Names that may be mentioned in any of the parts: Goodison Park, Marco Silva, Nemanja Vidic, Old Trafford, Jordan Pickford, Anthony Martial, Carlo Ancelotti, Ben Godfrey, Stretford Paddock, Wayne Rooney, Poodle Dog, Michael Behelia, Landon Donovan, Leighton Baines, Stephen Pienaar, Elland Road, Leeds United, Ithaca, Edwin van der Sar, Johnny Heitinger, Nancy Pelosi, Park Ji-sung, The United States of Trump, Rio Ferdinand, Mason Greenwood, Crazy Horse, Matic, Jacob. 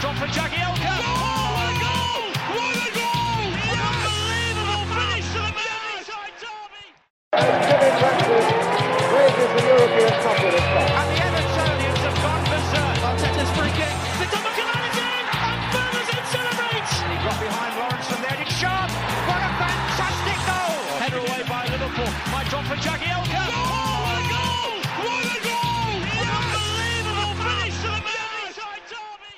Drop for Jagielka. Oh, what a goal! What a goal! The unbelievable finish to the Merseyside derby. Kevin Trafford raises the European Champions Cup. And the Evertonians have gone berserk. Arteta's free kick. The double command is in, and Ferguson celebrates. And he got behind Lawrence from there. It's sharp. What a fantastic goal! Header away by Liverpool. My drop for Jagielka. Oh, what a goal! What a goal! The unbelievable finish to the Merseyside derby.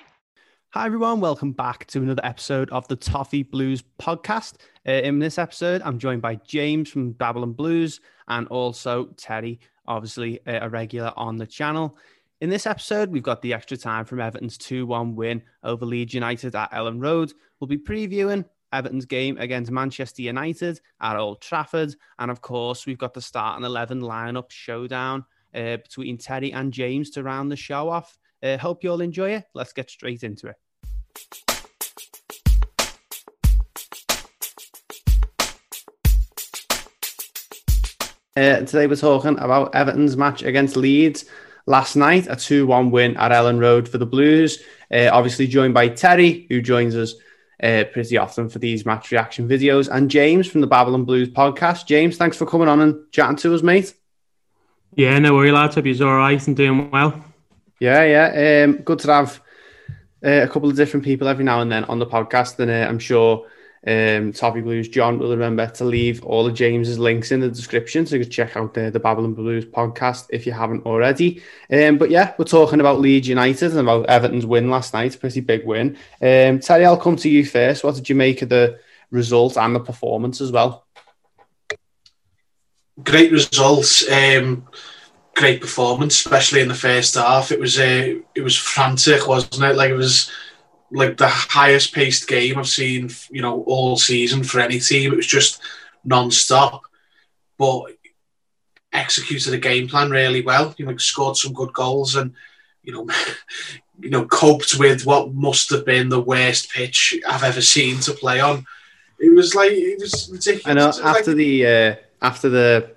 Hi everyone, welcome back to another episode of the Toffee Blues podcast. In this episode, I'm joined by James from Babylon Blues and also Terry, obviously a regular on the channel. In this episode, we've got the extra time from Everton's 2-1 win over Leeds United at Elland Road. We'll be previewing Everton's game against Manchester United at Old Trafford. And of course, we've got the start and 11 lineup showdown between Terry and James to round the show off. Hope you all enjoy it. Let's get straight into it. Today we're talking about Everton's match against Leeds last night, a 2-1 win at Elland Road for the Blues. Obviously joined by Terry, who joins us pretty often for these match reaction videos, and James from the Babylon Blues podcast. James, thanks for coming on and chatting to us, mate. Yeah, no worry, lads. Hope you're all right and doing well. Yeah. Good to have a couple of different people every now and then on the podcast. And I'm sure Toffee Blues John will remember to leave all of James's links in the description, so you can check out the Babylon Blues podcast if you haven't already. But yeah, we're talking about Leeds United and about Everton's win last night. Pretty big win. Terry, I'll come to you first. What did you make of the result and the performance as well? Great results. Great performance, especially in the first half. It was frantic, wasn't it? It was the highest paced game I've seen, all season for any team. It was just non-stop, but executed a game plan really well. Scored some good goals and coped with what must have been the worst pitch I've ever seen to play on. It was ridiculous. I know after the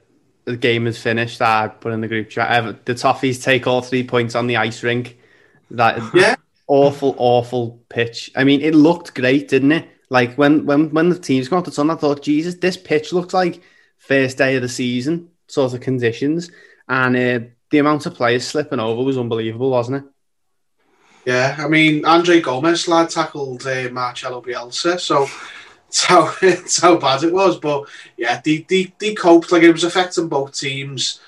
game is finished, I put in the group chat, the Toffees take all 3 points on the ice rink. Awful pitch. I mean, it looked great, didn't it? Like when the teams got to the sun, I thought, Jesus, this pitch looks like first day of the season sort of conditions. And the amount of players slipping over was unbelievable, wasn't it? Yeah, I mean, André Gomes lad tackled Marcelo Bielsa, so that's how bad it was. But yeah, they coped. It was affecting both teams,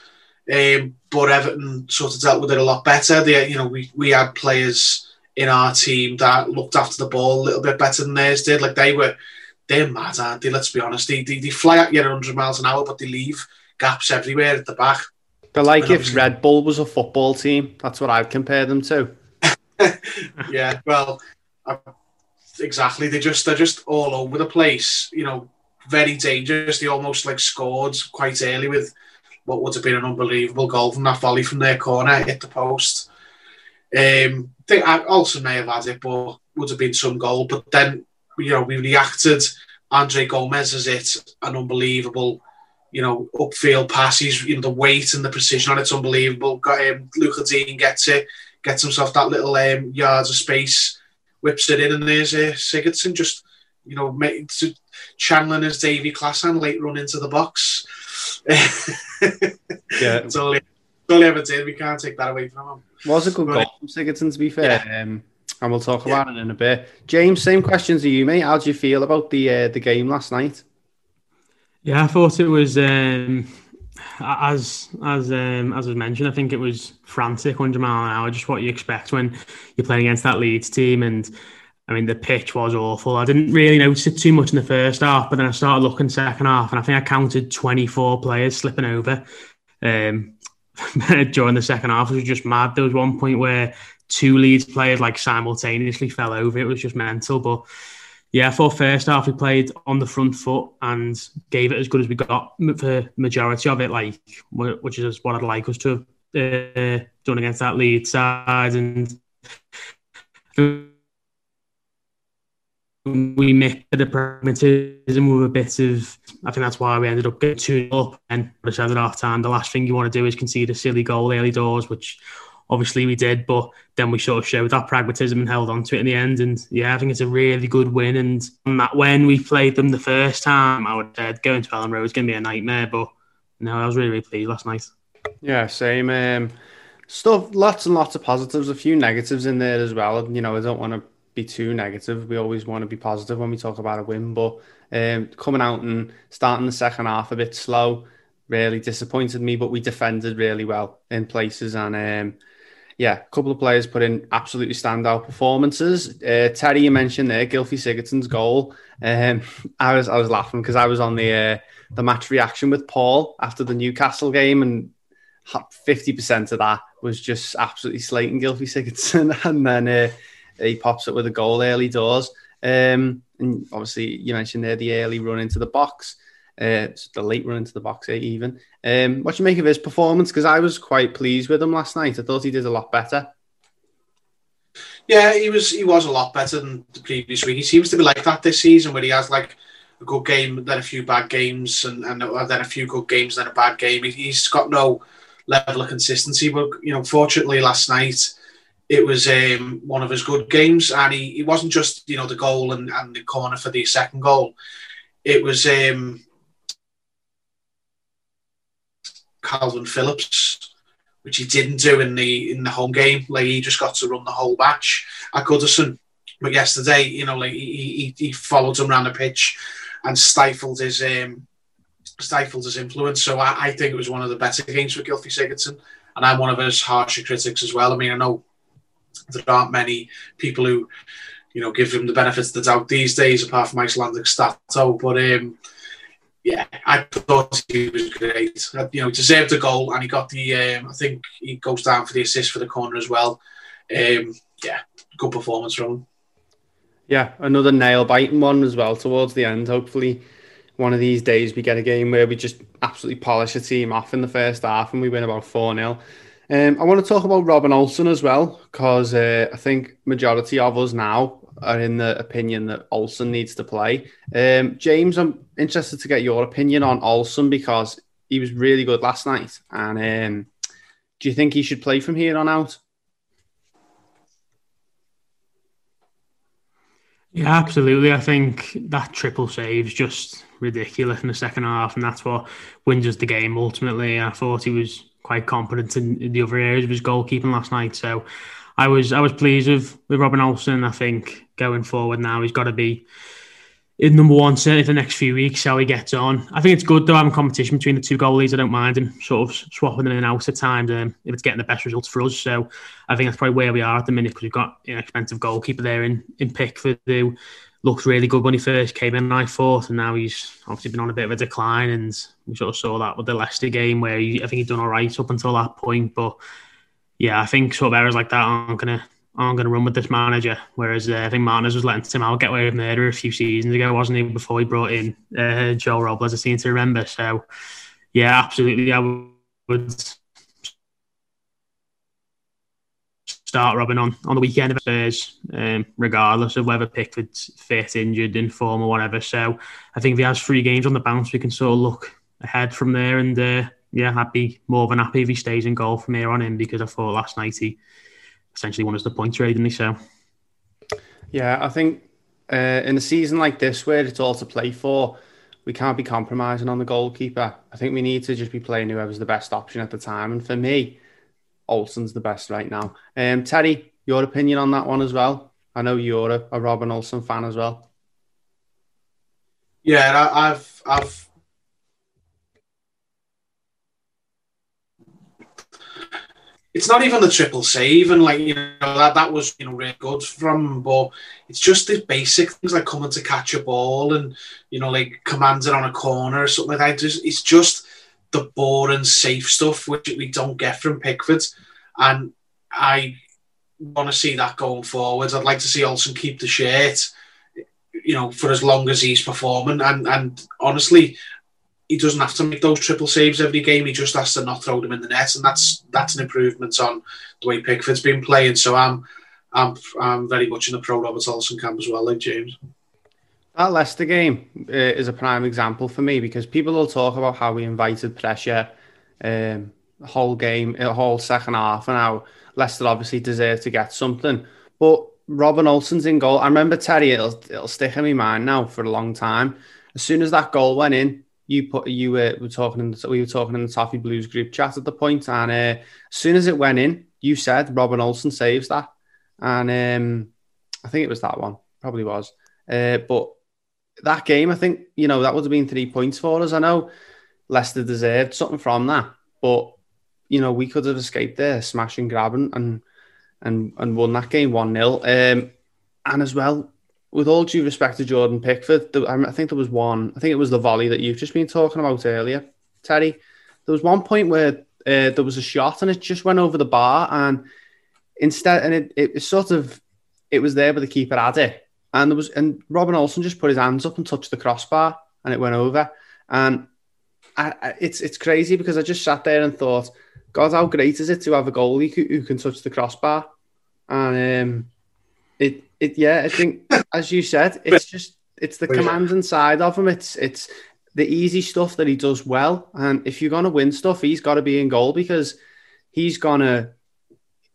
but Everton sort of dealt with it a lot better. We had players in our team that looked after the ball a little bit better than theirs did. They're mad, aren't they? Let's be honest. They fly at you 100 miles an hour, but they leave gaps everywhere at the back. They're like if Red Bull was a football team. That's what I'd compare them to. Yeah, well, exactly. They're just all over the place. Very dangerous. They almost scored quite early with what would have been an unbelievable goal from that volley from their corner, hit the post. I think Olsen may have had it, but would have been some goal. But then, we reacted. André Gomes has hit an unbelievable, upfield pass. He's, the weight and the precision on it's unbelievable. Got Luka Dean gets himself that little yards of space, whips it in, and there's Sigurdsson just, channeling his Davy Classen late run into the box. Yeah, it's only. All he ever did, we can't take that away from him. Was a good goal from Sigurdsson, to be fair, yeah. And we'll talk about it in a bit. James, same questions to you, mate. How do you feel about the game last night? Yeah, I thought it was as was mentioned. I think it was frantic, 100 mile an hour, just what you expect when you're playing against that Leeds team. And I mean, the pitch was awful. I didn't really notice it too much in the first half, but then I started looking second half, and I think I counted 24 players slipping over. During the second half, it was just mad. There was one point where two Leeds players simultaneously fell over. It was just mental. But yeah, for first half, we played on the front foot and gave it as good as we got for majority of it, which is what I'd like us to have done against that Leeds side. And we mixed the pragmatism with a bit of, I think that's why we ended up getting 2-0 up. And I said at half time, the last thing you want to do is concede a silly goal early doors, which Obviously we did, but then we sort of showed our pragmatism and held on to it in the end. And yeah, I think it's a really good win. And that when we played them the first time, I would say going to Elland Road is going to be a nightmare. But no, I was really, really pleased last night. Yeah, same. Stuff, lots and lots of positives, a few negatives in there as well. You know, I don't want to be too negative. We always want to be positive when we talk about a win, but coming out and starting the second half a bit slow really disappointed me, but we defended really well in places. And yeah, a couple of players put in absolutely standout performances. Terry, you mentioned there, Gylfi Sigurdsson's goal. I was laughing because I was on the match reaction with Paul after the Newcastle game, and 50% of that was just absolutely slating Gylfi Sigurdsson, and then he pops up with a goal early doors. And obviously, you mentioned there the early run into the box, the late run into the box even. What do you make of his performance? Because I was quite pleased with him last night. I thought he did a lot better. Yeah, he was a lot better than the previous week. He seems to be like that this season, where he has like a good game, then a few bad games, and then a few good games, then a bad game. He's got no level of consistency, but you know, fortunately last night it was one of his good games, and he wasn't just, you know, the goal and the corner for the second goal. It was Calvin Phillips, which he didn't do in the home game. Like, he just got to run the whole match at Goodison. But yesterday, you know, like he followed him around the pitch and stifled his influence. So I think it was one of the better games for Gylfi Sigurdsson, and I'm one of his harsher critics as well. I mean, I know there aren't many people who, you know, give him the benefits of the doubt these days, apart from Icelandic Stato. But yeah, I thought he was great. You know, he deserved the goal, and he got the. I think he goes down for the assist for the corner as well. Yeah, good performance from him. Yeah, another nail biting one as well towards the end. Hopefully, one of these days we get a game where we just absolutely polish a team off in the first half and we win about 4-0. I want to talk about Robin Olsen as well, because I think majority of us now are in the opinion that Olsen needs to play. James, I'm interested to get your opinion on Olsen, because he was really good last night. And do you think he should play from here on out? Yeah, absolutely. I think that triple save's just ridiculous in the second half, and that's what wins us the game ultimately. I thought he was quite competent in the other areas of his goalkeeping last night, so I was pleased with Robin Olsen. I think going forward now he's got to be in number one certainly for the next few weeks, how he gets on. I think it's good though having competition between the two goalies. I don't mind him sort of swapping them in and out at times if it's getting the best results for us. So I think that's probably where we are at the minute, because we've got an expensive goalkeeper there in Pickford who looked really good when he first came in, I thought, and now he's obviously been on a bit of a decline, and we sort of saw that with the Leicester game where I think he'd done all right up until that point. But yeah, I think sort of errors like that aren't going to run with this manager, whereas I think Martinez was letting Tim Howell get away with murder a few seasons ago, wasn't he, before he brought in Joel Robles, I seem to remember. So yeah, absolutely, I would start Robin on the weekend of Spurs, regardless of whether Pickford's fit, injured, in form or whatever. So I think if he has 3 games on the bounce, we can sort of look ahead from there. And yeah, I'd be more than happy if he stays in goal from here on in, because I thought last night he essentially won us the points, really, didn't he? So yeah, I think in a season like this where it's all to play for, we can't be compromising on the goalkeeper. I think we need to just be playing whoever's the best option at the time. And for me, Olsen's the best right now. Terry, your opinion on that one as well? I know you're a Robin Olsen fan as well. Yeah, I've it's not even the triple save, and like, you know, that was, you know, really good from him, but it's just the basic things like coming to catch a ball and, you know, like commanding on a corner or something like that. It's just the boring safe stuff which we don't get from Pickford, and I want to see that going forward. I'd like to see Olsen keep the shirt, you know, for as long as he's performing, and honestly he doesn't have to make those triple saves every game. He just has to not throw them in the net, and that's an improvement on the way Pickford's been playing. So I'm very much in the pro Robert Olsen camp as well, like James. That Leicester game is a prime example for me, because people will talk about how we invited pressure the whole game, the whole second half, and how Leicester obviously deserved to get something. But Robin Olsen's in goal. I remember, Terry, it'll stick in my mind now for a long time. As soon as that goal went in, we were talking in the Toffee Blues group chat at the point, and as soon as it went in, you said Robin Olsen saves that, and I think it was that one, probably was. But that game, I think, you know, that would have been 3 points for us. I know Leicester deserved something from that, but you know, we could have escaped there, smash and grab and won that game 1-0. And as well, with all due respect to Jordan Pickford, I think it was the volley that you've just been talking about earlier, Terry. There was one point where there was a shot and it just went over the bar, and instead, and it was there, but the keeper had it, and Robin Olsen just put his hands up and touched the crossbar, and it went over. And it's crazy, because I just sat there and thought, God, how great is it to have a goalie who can touch the crossbar? And I think, as you said, it's the commanding side of him. It's the easy stuff that he does well. And if you're going to win stuff, he's got to be in goal, because he's going to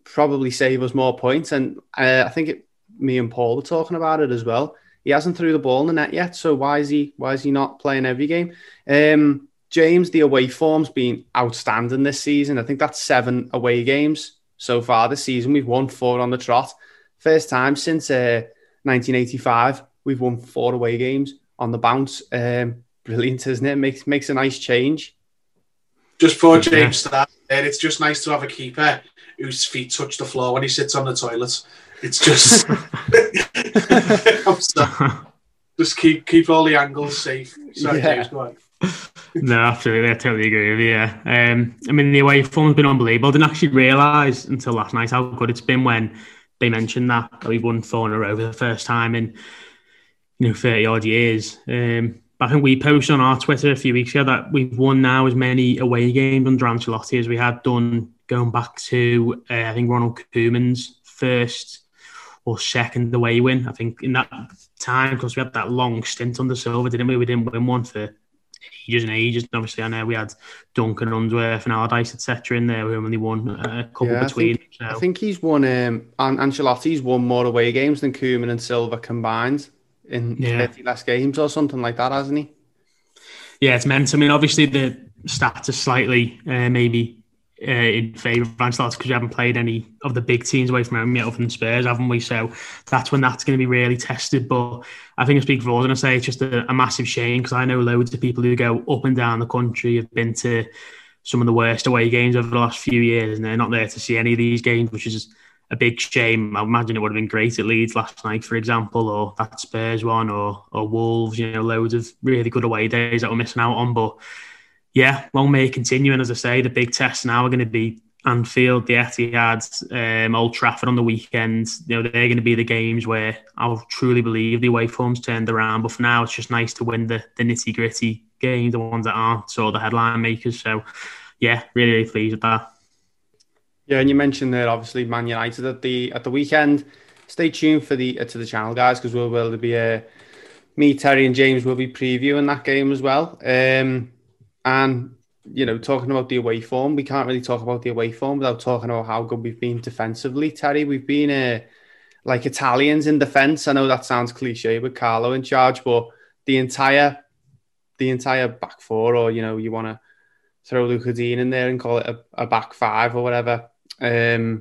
probably save us more points. And I think me and Paul were talking about it as well. He hasn't threw the ball in the net yet, so why is he not playing every game? James, the away form's been outstanding this season. I think that's 7 away games so far this season. We've won 4 on the trot. First time since 1985 we've won 4 away games on the bounce. Brilliant, isn't it? Makes a nice change. Just for James started, it's just nice to have a keeper whose feet touch the floor when he sits on the toilet. It's just just keep all the angles safe. Sorry, James, go on. No, absolutely, I totally agree with you. Yeah. I mean, the away form's been unbelievable. I didn't actually realise until last night how good it's been when they mentioned that we won 4 in a row for the first time in 30 odd years. I think we posted on our Twitter a few weeks ago that we've won now as many away games under Ancelotti as we had done going back to I think Ronald Koeman's first or second away win. I think in that time, because we had that long stint under Silva, didn't we? We didn't win one for ages and ages. And obviously, I know we had Duncan, Unsworth and Allardyce, etc. in there. We only won a couple between. I think he's won, Ancelotti's won more away games than Koeman and Silva combined in 30 less games or something like that, hasn't he? Yeah, it's meant. I mean, obviously the stats are slightly in favour of Ancelotti, because we haven't played any of the big teams away from home yet, other than Spurs, haven't we? So that's when that's going to be really tested. But I think I speak for all, and I say it's just a massive shame, because I know loads of people who go up and down the country have been to some of the worst away games over the last few years, and they're not there to see any of these games, which is a big shame. I imagine it would have been great at Leeds last night, for example, or that Spurs one, or Wolves. Loads of really good away days that we're missing out on, but. Yeah, long may it continue. And as I say, the big tests now are going to be Anfield, the Etihad, Old Trafford on the weekend. They're going to be the games where I'll truly believe the away form's turned around. But for now, it's just nice to win the nitty-gritty games, the ones that aren't sort of the headline makers. So, yeah, really, really pleased with that. Yeah, and you mentioned there, obviously, Man United at the weekend. Stay tuned for to the channel, guys, because we'll be me, Terry and James will be previewing that game as well. And, talking about the away form, we can't really talk about the away form without talking about how good we've been defensively, Terry. We've been like Italians in defence. I know that sounds cliche with Carlo in charge, but the entire back four, or, you want to throw Luka Dean in there and call it a back five or whatever. It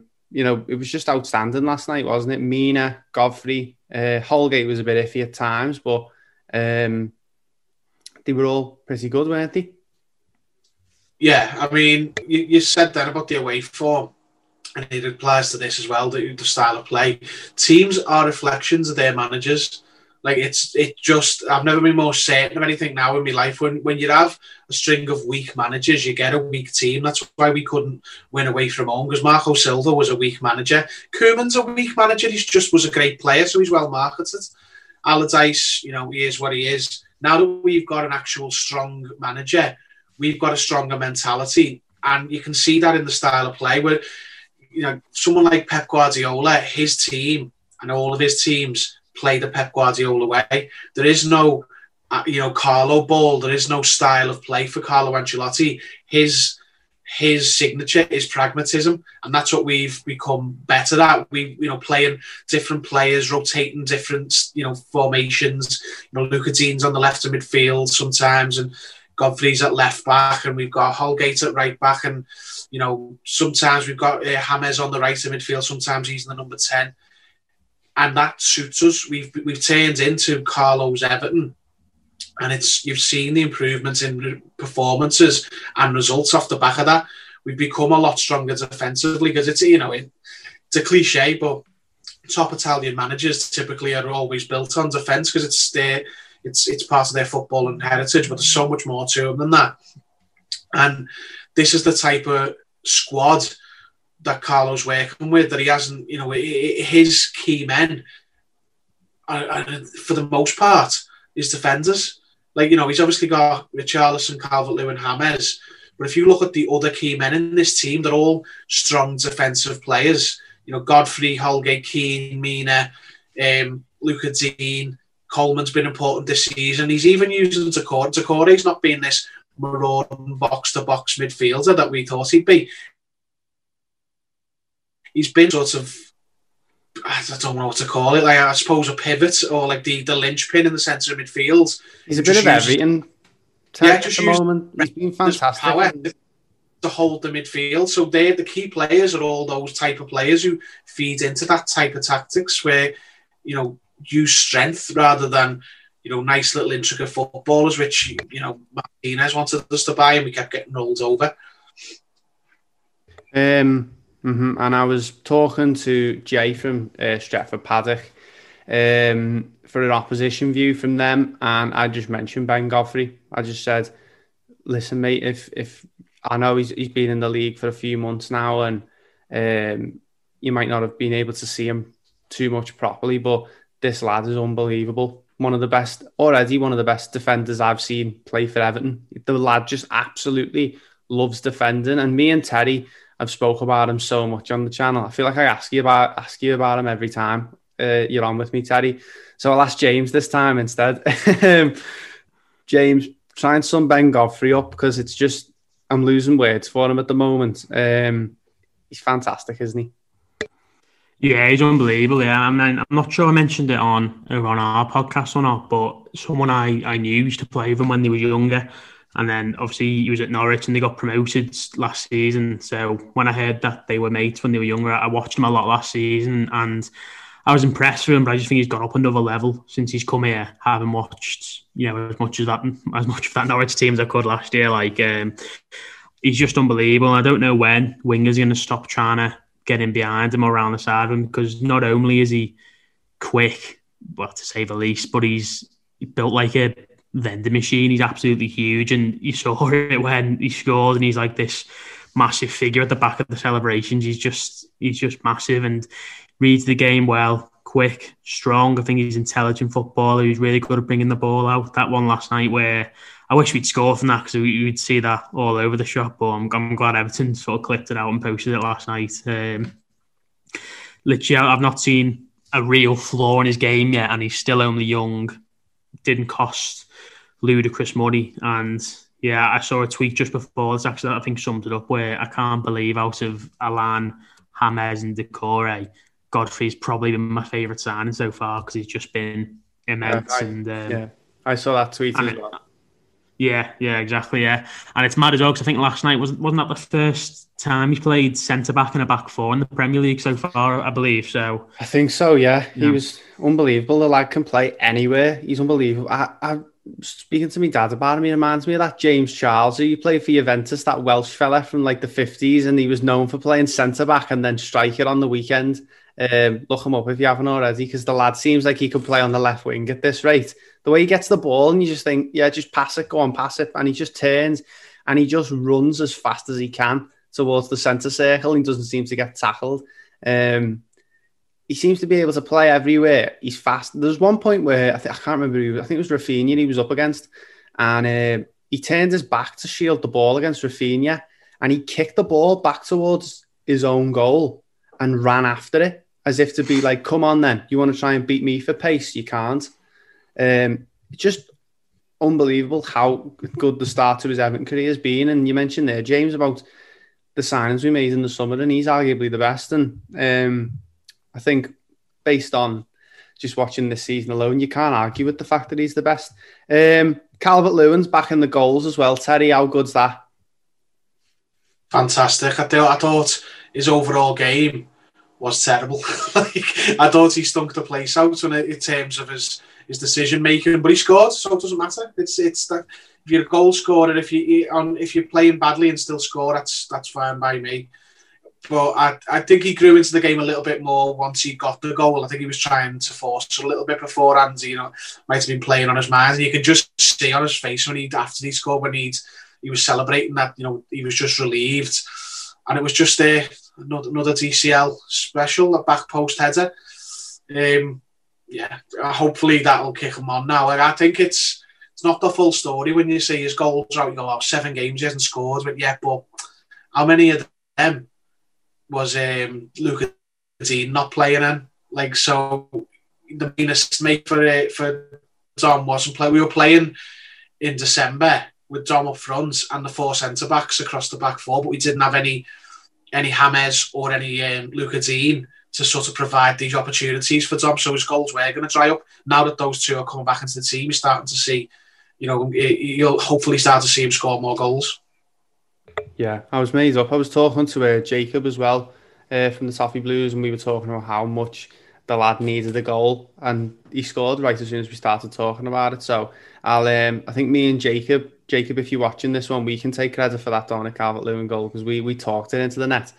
was just outstanding last night, wasn't it? Mina, Godfrey, Holgate was a bit iffy at times, but they were all pretty good, weren't they? Yeah, I mean, you said that about the away form, and it applies to this as well, the style of play. Teams are reflections of their managers. Like, I've never been more certain of anything now in my life. When you have a string of weak managers, you get a weak team. That's why we couldn't win away from home, because Marco Silva was a weak manager. Koeman's a weak manager. He just was a great player, so he's well marketed. Allardyce, he is what he is. Now that we've got an actual strong manager, we've got a stronger mentality, and you can see that in the style of play where, someone like Pep Guardiola, his team and all of his teams play the Pep Guardiola way. There is no, Carlo ball. There is no style of play for Carlo Ancelotti. His his signature is pragmatism, and that's what we've become better at. We, you know, playing different players, rotating different, you know, formations. You know, Luka Dean's on the left of midfield sometimes, and Godfrey's at left back, and we've got Holgate at right back, and you know, sometimes we've got Hammers on the right of midfield. Sometimes he's in the number 10, and that suits us. We've turned into Carlo's Everton. And it's, you've seen the improvements in performances and results off the back of that. We've become a lot stronger defensively because it's, you know, it's a cliche, but top Italian managers typically are always built on defence because it's their, it's part of their football and heritage. But there's so much more to them than that. And this is the type of squad that Carlo's working with. That he hasn't, you know, his key men are for the most part his defenders. Like, you know, he's obviously got Richarlison, Calvert-Lewin, Hammers. But if you look at the other key men in this team, they're all strong defensive players. You know, Godfrey, Holgate, Keane, Mina, Luka Dean. Coleman's been important this season. He's even using Doucouré. Doucouré's not being this marauding box-to-box midfielder that we thought he'd be. He's been sort of, I don't know what to call it, like, I suppose a pivot or like the linchpin in the centre of midfield. He's a bit of everything. Yeah, just at the moment. He's been fantastic. Power to hold the midfield. So they're the key players, are all those type of players who feed into that type of tactics where, you know, use strength rather than, you know, nice little intricate footballers, which, you know, Martinez wanted us to buy and we kept getting rolled over. And I was talking to Jay from Stretford Paddock for an opposition view from them, and I just mentioned Ben Godfrey. I just said, listen, mate, if I know he's been in the league for a few months now, and you might not have been able to see him too much properly, but this lad is unbelievable. One of the best defenders I've seen play for Everton. The lad just absolutely loves defending, and me and Terry, I've spoke about him so much on the channel. I feel like I ask you about him every time you're on with me, Terry. So I'll ask James this time instead. James, try and sum Ben Godfrey up, because it's just, I'm losing words for him at the moment. He's fantastic, isn't he? Yeah, he's unbelievable. Yeah, I mean, I'm not sure I mentioned it on our podcast or not, but someone I knew used to play with him when they were younger. And then, obviously, he was at Norwich and they got promoted last season. So when I heard that they were mates when they were younger, I watched him a lot last season and I was impressed with him, but I just think he's gone up another level since he's come here, having watched, you know, as much of that Norwich team as I could last year. Like, he's just unbelievable. I don't know when Winger's going to stop trying to get in behind him or around the side of him, because not only is he quick, well, to say the least, but he's built like a vending machine. He's absolutely huge, and you saw it when he scored, and he's like this massive figure at the back of the celebrations. He's just massive and reads the game well, quick, strong. I think he's an intelligent footballer. He's really good at bringing the ball out. That one last night where I wish we'd scored from that, because we'd see that all over the shop, but I'm glad Everton sort of clipped it out and posted it last night. Literally, I've not seen a real flaw in his game yet, and he's still only young. Didn't cost ludicrous money. And yeah, I saw a tweet just before this actually that I think summed it up, where I can't believe out of Alan, Hammers and Doucouré, Godfrey's probably been my favourite signing so far, because he's just been immense. I saw that tweet as well. Yeah, exactly, yeah. And it's mad as well, because I think last night, wasn't that the first time he's played centre-back and a back four in the Premier League so far, I believe, so... I think so, yeah. He was unbelievable. The lad can play anywhere. He's unbelievable. I speaking to my dad about him, he reminds me of that James Charles, who you played for Juventus, that Welsh fella from, like, the 50s, and he was known for playing centre-back and then striker on the weekend. Look him up if you haven't already, because the lad seems like he could play on the left wing at this rate. The way he gets the ball, and you just think, yeah, just pass it, go on, pass it. And he just turns and he just runs as fast as he can towards the centre circle. He doesn't seem to get tackled. He seems to be able to play everywhere. He's fast. There's one point where, I can't remember who, I think it was Rafinha he was up against. And he turned his back to shield the ball against Rafinha. And he kicked the ball back towards his own goal and ran after it, as if to be like, come on then, you want to try and beat me for pace? You can't. Just unbelievable how good the start to his Everton career has been. And you mentioned there, James, about the signings we made in the summer, and he's arguably the best. And I think based on just watching this season alone, you can't argue with the fact that he's the best. Calvert-Lewin's back in the goals as well. Terry, how good's that? Fantastic. I thought his overall game was terrible. I thought he stunk the place out in terms of his decision making, but he scored, so it doesn't matter. It's that if you're a goal scorer, if you're playing badly and still score, that's fine by me. But I think he grew into the game a little bit more once he got the goal. I think he was trying to force a little bit beforehand. You know, might have been playing on his mind. You could just see on his face when after he scored, when he was celebrating that, you know, he was just relieved. And it was just another DCL special, a back post header. Yeah, hopefully that'll kick him on now. I think it's not the full story when you see his goals out. You go, 7 games he hasn't scored, but yeah, but how many of them was Luka Dean not playing in? Like, so the main mistake for Dom wasn't playing. We were playing in December with Dom up front and the 4 centre-backs across the back 4, but we didn't have any Hammers or any Luka Dean to sort of provide these opportunities for Dom, so his goals were going to dry up. Now that those two are coming back into the team, you're starting to see, you know, you'll hopefully start to see him score more goals. Yeah, I was made up. I was talking to Jacob as well from the Toffee Blues, and we were talking about how much the lad needed a goal, and he scored right as soon as we started talking about it. So I think me and Jacob, if you're watching this one, we can take credit for that Dominic Calvert-Lewin goal, because we talked it into the net.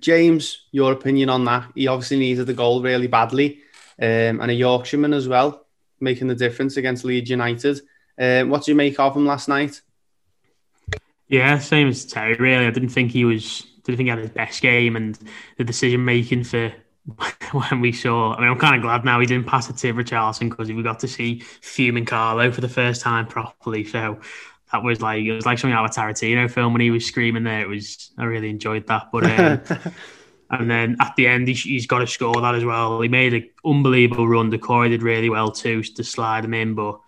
James, your opinion on that? He obviously needed the goal really badly, and a Yorkshireman as well, making the difference against Leeds United. What do you make of him last night? Yeah, same as Terry, really. I didn't think he had his best game, and the decision making for when we saw, I mean, I'm kind of glad now he didn't pass it to Richarlison, because we got to see fuming Carlo for the first time properly. So that was like, it was like something out of a Tarantino film when he was screaming there. I really enjoyed that. But and then at the end, he's got to score that as well. He made an unbelievable run. Doucouré did really well too, to slide him in. But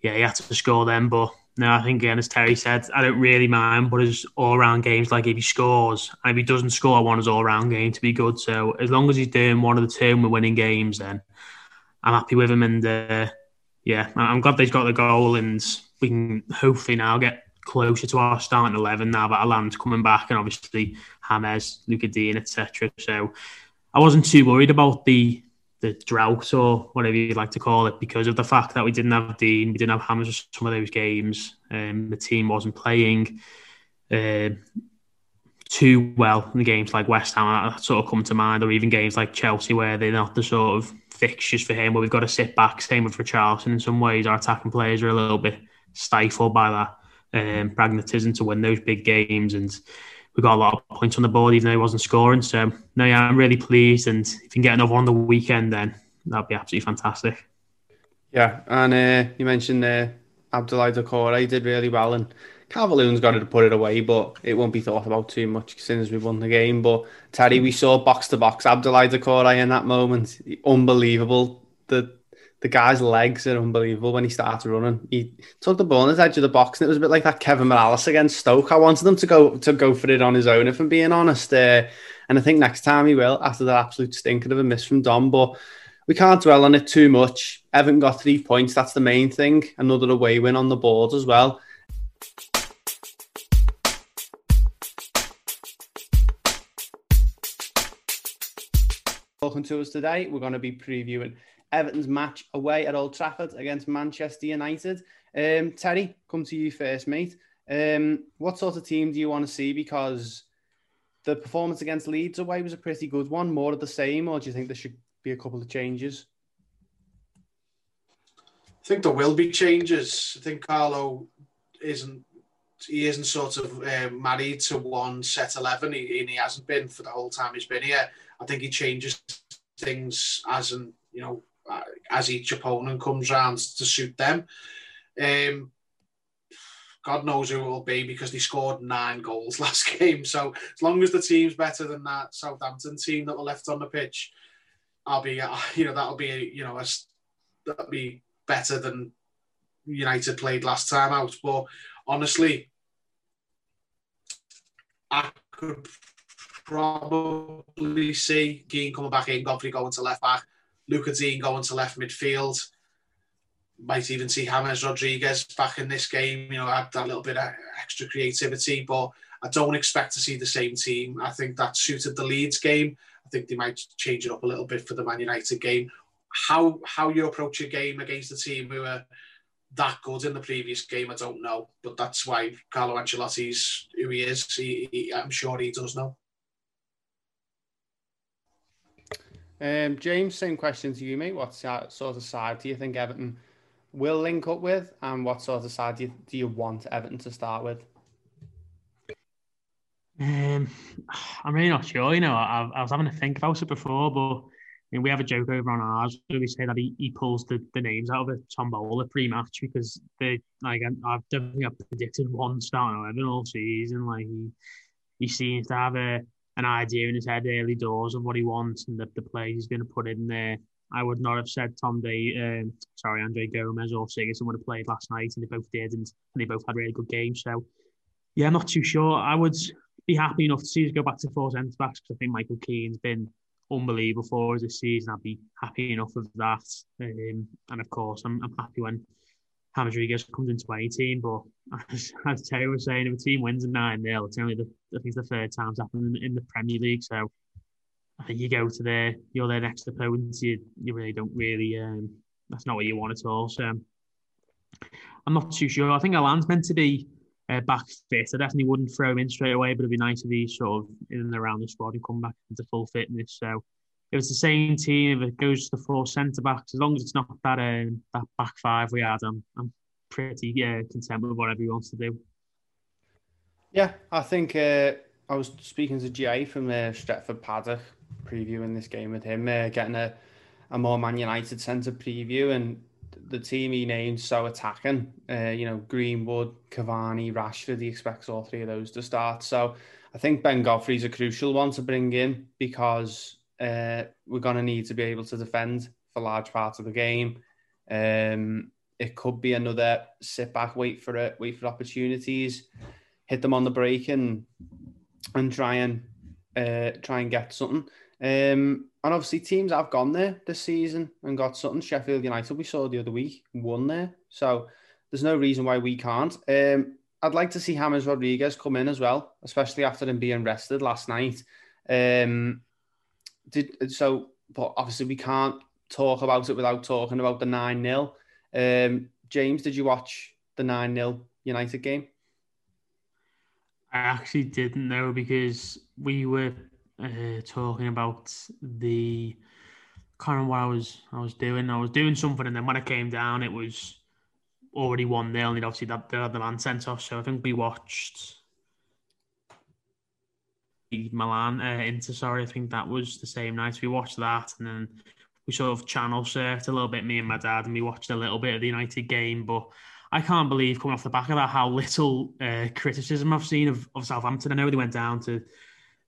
yeah, he had to score then. But no, I think, again, as Terry said, I don't really mind, but his all-round games, like if he scores, and if he doesn't score, I want his all-round game to be good. So as long as he's doing one of the two and we're winning games, then I'm happy with him. And yeah, I'm glad they've got the goal, and we can hopefully now get closer to our starting 11 now that Elland's coming back, and obviously Hammers, Luka Dean, etc. So I wasn't too worried about the drought, or whatever you'd like to call it, because of the fact that we didn't have Dean, we didn't have Hammers for some of those games. The team wasn't playing too well in the games like West Ham, that sort of come to mind, or even games like Chelsea, where they're not the sort of fixtures for him, where we've got to sit back. Same with Richarlison. In some ways, our attacking players are a little bit stifled by that pragmatism to win those big games, and we got a lot of points on the board, even though he wasn't scoring. So, no, yeah, I'm really pleased. And if you can get another one on the weekend, then that'd be absolutely fantastic. Yeah, and you mentioned Abdullahi Doucouré did really well. And Calvert-Lewin's got to put it away, but it won't be thought about too much since we've won the game. But, Terry, we saw box-to-box Abdullahi Doucouré in that moment. Unbelievable. The guy's legs are unbelievable when he starts running. He took the ball on his edge of the box, and it was a bit like that Kevin Morales against Stoke. I wanted him to go for it on his own, if I'm being honest. And I think next time he will, after that absolute stinker of a miss from Dom. But we can't dwell on it too much. Everton got 3 points. That's the main thing. Another away win on the board as well. Welcome to us today. We're going to be previewing Everton's match away at Old Trafford against Manchester United. Terry, come to you first, mate. What sort of team do you want to see? Because the performance against Leeds away was a pretty good one. More of the same, or do you think there should be a couple of changes? I think there will be changes. I think Carlo isn't sort of married to one set 11, and he hasn't been for the whole time he's been here. I think he changes things as each opponent comes round to suit them. God knows who it will be, because they scored 9 goals last game. So as long as the team's better than that Southampton team that were left on the pitch, that'll be better than United played last time out. But honestly, I could probably see Keane coming back in, Godfrey going to left back, Luka Dean going to left midfield. Might even see James Rodriguez back in this game, you know, add that little bit of extra creativity, but I don't expect to see the same team. I think that suited the Leeds game. I think they might change it up a little bit for the Man United game. How you approach a game against a team who are that good in the previous game, I don't know. But that's why Carlo Ancelotti's who he is. I'm sure he does know. James, same question to you, mate. What sort of side do you think Everton will link up with, and what sort of side do you want Everton to start with? I'm really not sure. You know, I was having to think about it before, but I mean, we have a joke over on ours where we say that he pulls the names out of a tombola pre-match because they like I've definitely predicted one starting 11 all season. Like he seems to have an idea in his head early doors of what he wants and the play he's going to put in there. I would not have said André Gomes or Sigurdsson would have played last night, and they both did, and they both had really good games. So, yeah, I'm not too sure. I would be happy enough to see us go back to four centre-backs because I think Michael Keane's been unbelievable for us this season. I'd be happy enough with that. And, of course, I'm happy when James Rodriguez comes into any team, but as Terry was saying, if a team wins a 9-0, it's only the third time it's happened in the Premier League, so I think you're their next opponent. You really don't really. That's not what you want at all. So I'm not too sure. I think Allan's meant to be back fit. I definitely wouldn't throw him in straight away, but it'd be nice if he's sort of in and around the squad and come back into full fitness. So if it's the same team, if it goes to the four centre backs, as long as it's not that back five we had, I'm pretty content with whatever he wants to do. Yeah, I think I was speaking to Jay from Stretford Paddock, previewing this game with him, getting a more Man United centre preview, and the team he named so attacking. Greenwood, Cavani, Rashford, he expects all three of those to start. So I think Ben Godfrey's a crucial one to bring in because we're going to need to be able to defend for large parts of the game. It could be another sit back, wait for opportunities, hit them on the break and try and get something. And obviously teams have gone there this season and got something. Sheffield United, we saw the other week, won there. So there's no reason why we can't. I'd like to see James Rodriguez come in as well, especially after him being rested last night. But obviously we can't talk about it without talking about the 9-0. James, did you watch the 9-0 United game? I actually didn't know because we were talking about the. Can't remember what I was doing. I was doing something, and then when I came down, it was already 1-0, and obviously that they had the man sent off. So I think we watched Milan Inter. Sorry, I think that was the same night. We watched that, and then we sort of channel surfed a little bit, me and my dad, and we watched a little bit of the United game, but. I can't believe, coming off the back of that, how little criticism I've seen of Southampton. I know they went down to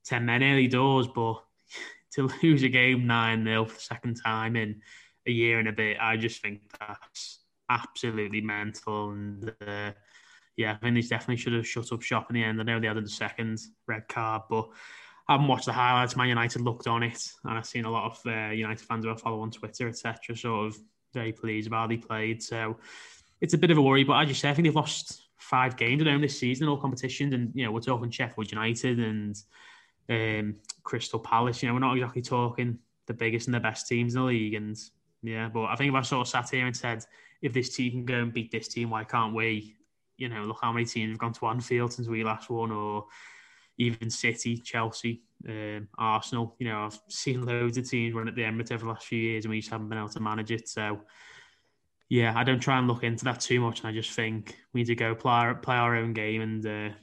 10 men early doors, but to lose a game 9-0 for the second time in a year and a bit, I just think that's absolutely mental. And I think they definitely should have shut up shop in the end. I know they had a second red card, but I haven't watched the highlights. Man United looked on it, and I've seen a lot of United fans who I follow on Twitter, etc., sort of very pleased about how they played. So it's a bit of a worry, but as you say, I think they've lost 5 games at home this season in all competitions, and we're talking Sheffield United and Crystal Palace. We're not exactly talking the biggest and the best teams in the league, but I think if I sort of sat here and said, if this team can go and beat this team, why can't we? Look how many teams have gone to Anfield since we last won, or even City, Chelsea, Arsenal. I've seen loads of teams run at the Emirates over the last few years, and we just haven't been able to manage it, so. Yeah, I don't try and look into that too much, and I just think we need to go play our own game and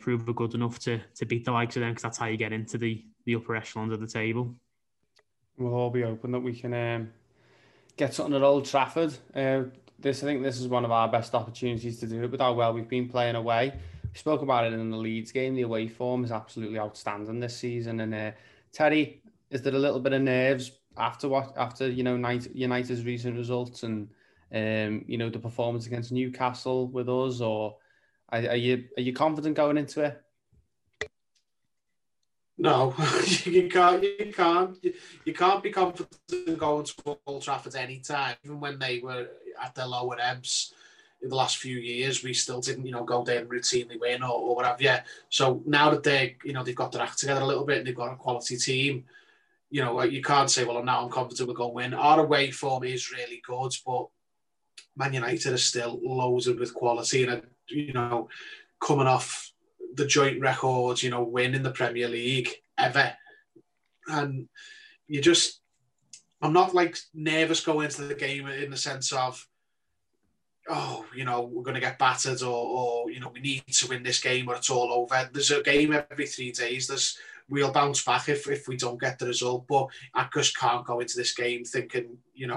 prove we're good enough to beat the likes of them, because that's how you get into the upper echelons of the table. We'll all be hoping that we can get something at Old Trafford. I think this is one of our best opportunities to do it with how well we've been playing away. We spoke about it in the Leeds game. The away form is absolutely outstanding this season. And Terry, is there a little bit of nerves after United's recent results and? The performance against Newcastle with us, or are you confident going into it? No, you can't be confident going to Old Trafford any time. Even when they were at their lower ebbs in the last few years, we still didn't, go there and routinely win or what have you. So now that they, they've got their act together a little bit and they've got a quality team, you can't say, well, now I'm confident we're going to win. Our away form is really good, but Man United are still loaded with quality and, coming off the joint records, win in the Premier League ever. And I'm not nervous going into the game in the sense of, we're going to get battered or we need to win this game or it's all over. There's a game every 3 days. We'll bounce back if we don't get the result. But I just can't go into this game thinking, we're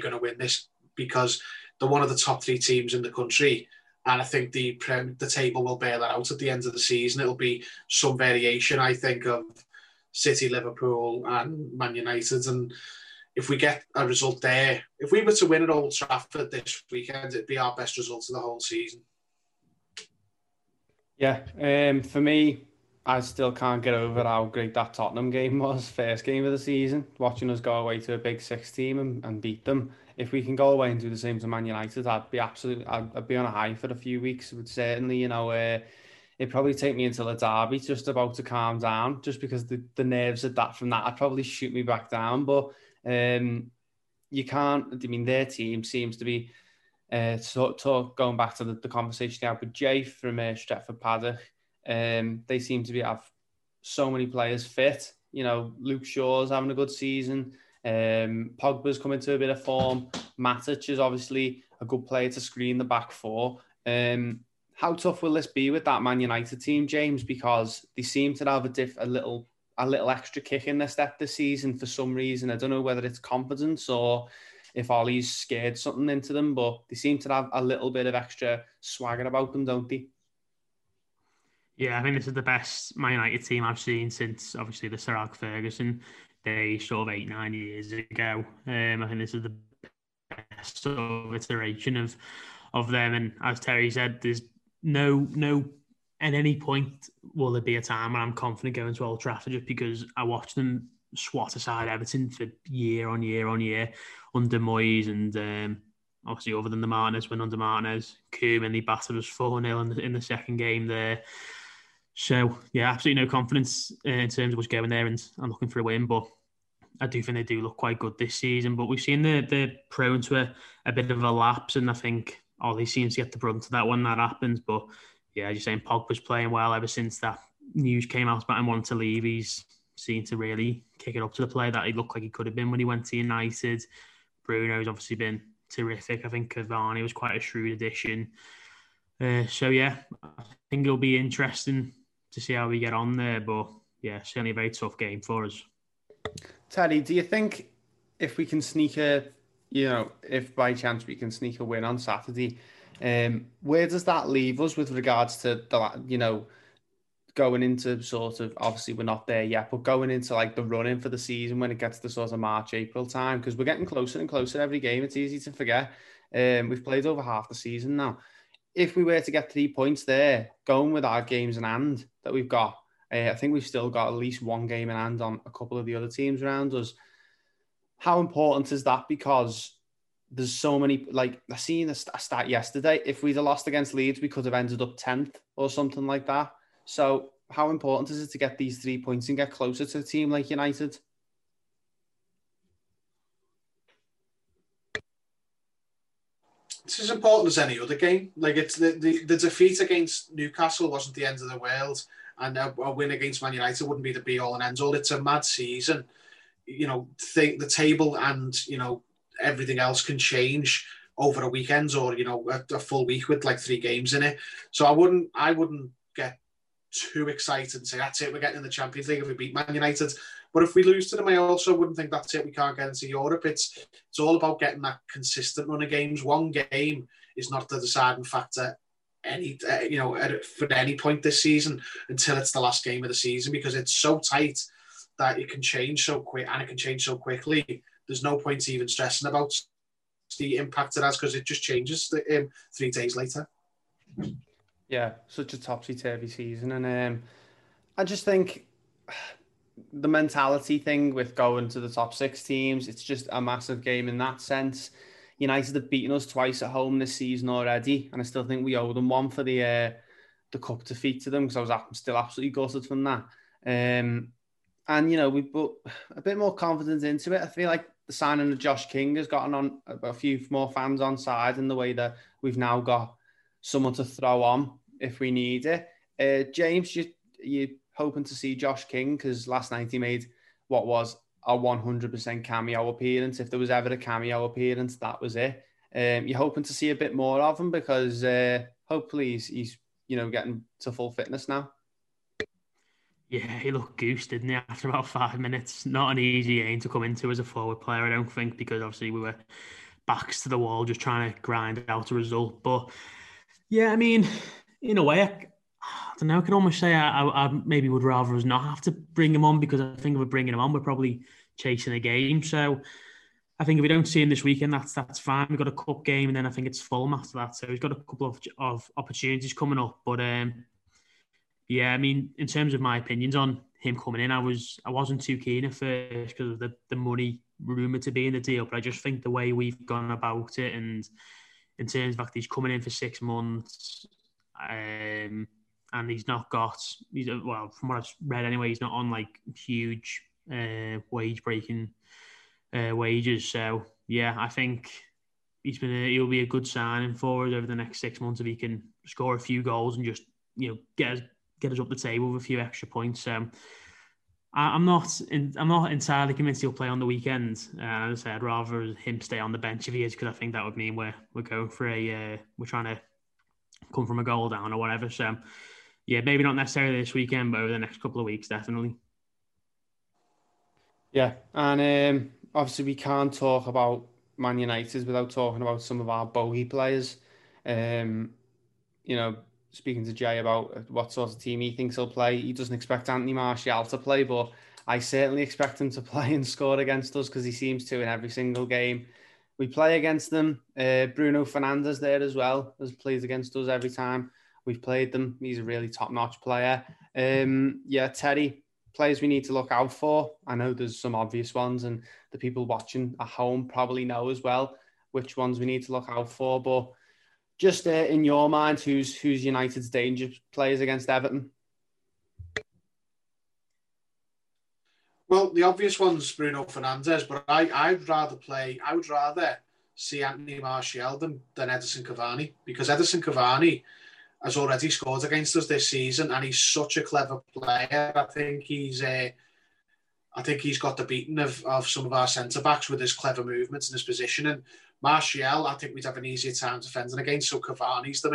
going to win this, because they're one of the top three teams in the country. And I think the table will bear that out at the end of the season. It'll be some variation, I think, of City, Liverpool and Man United. And if we get a result there, if we were to win at Old Trafford this weekend, it'd be our best result of the whole season. Yeah, for me, I still can't get over how great that Tottenham game was, first game of the season, watching us go away to a big six team and beat them. If we can go away and do the same to Man United, I'd be on a high for a few weeks. It would certainly, it'd probably take me until a derby just about to calm down, just because the nerves of that from that, I'd probably shoot me back down. But you can't, their team seems to be, going back to the conversation I had with Jay from Stretford Paddock, they seem to have so many players fit. Luke Shaw's having a good season. Pogba's come into a bit of form. Matic is obviously a good player to screen the back four. How tough will this be with that Man United team, James? Because they seem to have a little extra kick in their step this season for some reason. I don't know whether it's confidence or if Ollie's scared something into them, but they seem to have a little bit of extra swagger about them, don't they? Yeah, I think this is the best Man United team I've seen since, obviously, the Sir Alex Ferguson day, 8-9 years ago. I think this is the best iteration of them. And as Terry said, there's no at any point will there be a time when I'm confident going to Old Trafford, just because I watched them swat aside Everton for year on year under Moyes and obviously other than the Martinez win under Martinez, Koeman, they battered us 4-0 in the second game there. So, yeah, absolutely no confidence in terms of what's going there and looking for a win, but I do think they do look quite good this season. But we've seen they're prone to a bit of a lapse, and I think Ollie seems to get the brunt of that when that happens. But, yeah, as you're saying, Pogba's playing well ever since that news came out about him wanting to leave. He's seemed to really kick it up to the play that he looked like he could have been when he went to United. Bruno's obviously been terrific. I think Cavani was quite a shrewd addition. So, I think it'll be interesting to see how we get on there. But, yeah, certainly a very tough game for us. Teddy, do you think if we can sneak if by chance we can sneak a win on Saturday, where does that leave us with regards to, going into sort of, obviously we're not there yet, but going into the run-in for the season when it gets to sort of March, April time, because we're getting closer and closer every game. It's easy to forget. We've played over half the season now. If we were to get 3 points there, going with our games in hand that we've got, I think we've still got at least one game in hand on a couple of the other teams around us. How important is that? Because there's so many, I seen a stat yesterday, if we'd have lost against Leeds, we could have ended up 10th or something like that. So how important is it to get these 3 points and get closer to a team like United? It's as important as any other game. It's the defeat against Newcastle wasn't the end of the world, and a win against Man United wouldn't be the be all and end all. It's a mad season, the table and everything else can change over a weekend or a full week with 3 games in it. So I wouldn't get too excited and say that's it, we're getting in the Champions League if we beat Man United. But if we lose to them, I also wouldn't think that's it, we can't get into Europe. It's all about getting that consistent run of games. One game is not the deciding factor for any point this season until it's the last game of the season, because it's so tight that it can change so quick and it can change so quickly. There's no point even stressing about the impact it has because it just changes 3 days later. Yeah, such a topsy-turvy season. And I just think the mentality thing with going to the top six teams, it's just a massive game in that sense. United have beaten us twice at home this season already, and I still think we owe them one for the cup defeat to them, because I was still absolutely gutted from that. And, you know, we put a bit more confidence into it. I feel like the signing of Josh King has gotten on a few more fans on side in the way that we've now got someone to throw on if we need it. James, you're hoping to see Josh King, because last night he made what was a 100% cameo appearance. If there was ever a cameo appearance, that was it. You're hoping to see a bit more of him, because hopefully he's getting to full fitness now. Yeah, he looked goose, didn't he, after about 5 minutes? Not an easy aim to come into as a forward player, I don't think, because obviously we were backs to the wall just trying to grind out a result. But yeah, I mean, in a way, I don't know, I can almost say I maybe would rather us not have to bring him on, because I think if we're bringing him on, we're probably chasing a game. So I think if we don't see him this weekend, that's fine. We've got a cup game, and then I think it's Fulham after that. So he's got a couple of opportunities coming up. But yeah, I mean, in terms of my opinions on him coming in, I wasn't too keen at first because of the money rumoured to be in the deal. But I just think the way we've gone about it, and in terms of the fact he's coming in for 6 months, and well, from what I've read anyway, he's not on huge wage-breaking wages. So yeah, I think he'll be a good signing for us over the next 6 months if he can score a few goals and just get us up the table with a few extra points. I'm not entirely convinced he'll play on the weekend. As I said, I'd rather him stay on the bench if he is, because I think that would mean we're going for we're trying to come from a goal down or whatever. So yeah, maybe not necessarily this weekend, but over the next couple of weeks, definitely. Yeah, and obviously we can't talk about Man United without talking about some of our bogey players. Speaking to Jay about what sort of team he thinks he'll play, he doesn't expect Anthony Martial to play, but I certainly expect him to play and score against us, because he seems to in every single game we play against them. Bruno Fernandes there as well has played against us every time we've played them. He's a really top-notch player. Terry, players we need to look out for. I know there's some obvious ones, and the people watching at home probably know as well which ones we need to look out for, but just in your mind, who's United's dangerous players against Everton? Well, the obvious one's Bruno Fernandes, but I would rather see Anthony Martial than Edison Cavani, because Edison Cavani has already scored against us this season, and he's such a clever player. I think he's got the beating of some of our centre backs with his clever movements and his positioning. Martial, I think we'd have an easier time defending against, so Cavani's the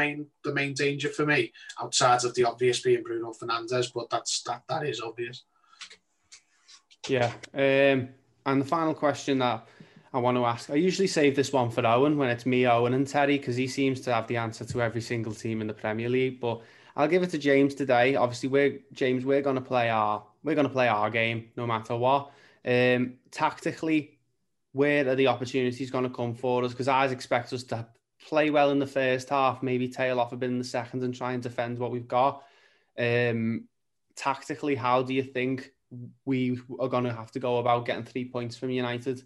main danger for me, outside of the obvious being Bruno Fernandes, but that is obvious. Yeah, and the final question that I want to ask, I usually save this one for Owen when it's me, Owen and Terry, because he seems to have the answer to every single team in the Premier League, but I'll give it to James today. Obviously, we're going to play our game no matter what. Tactically, where are the opportunities going to come for us? Because I expect us to play well in the first half, maybe tail off a bit in the second and try and defend what we've got. Tactically, how do you think we are going to have to go about getting 3 points from United?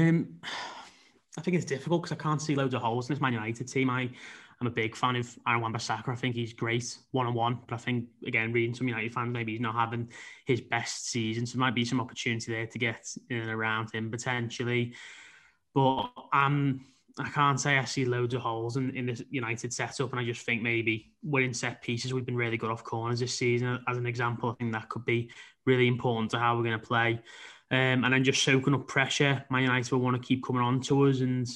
I think it's difficult because I can't see loads of holes in this Man United team. I'm a big fan of Aaron Wan-Bissaka. I think he's great one-on-one, but I think, again, reading some United fans, maybe he's not having his best season, so there might be some opportunity there to get in and around him, potentially. But I can't say I see loads of holes in this United setup, and I just think maybe winning set pieces. We've been really good off corners this season, as an example. I think that could be really important to how we're going to play. And then just soaking up pressure. Man United will want to keep coming on to us and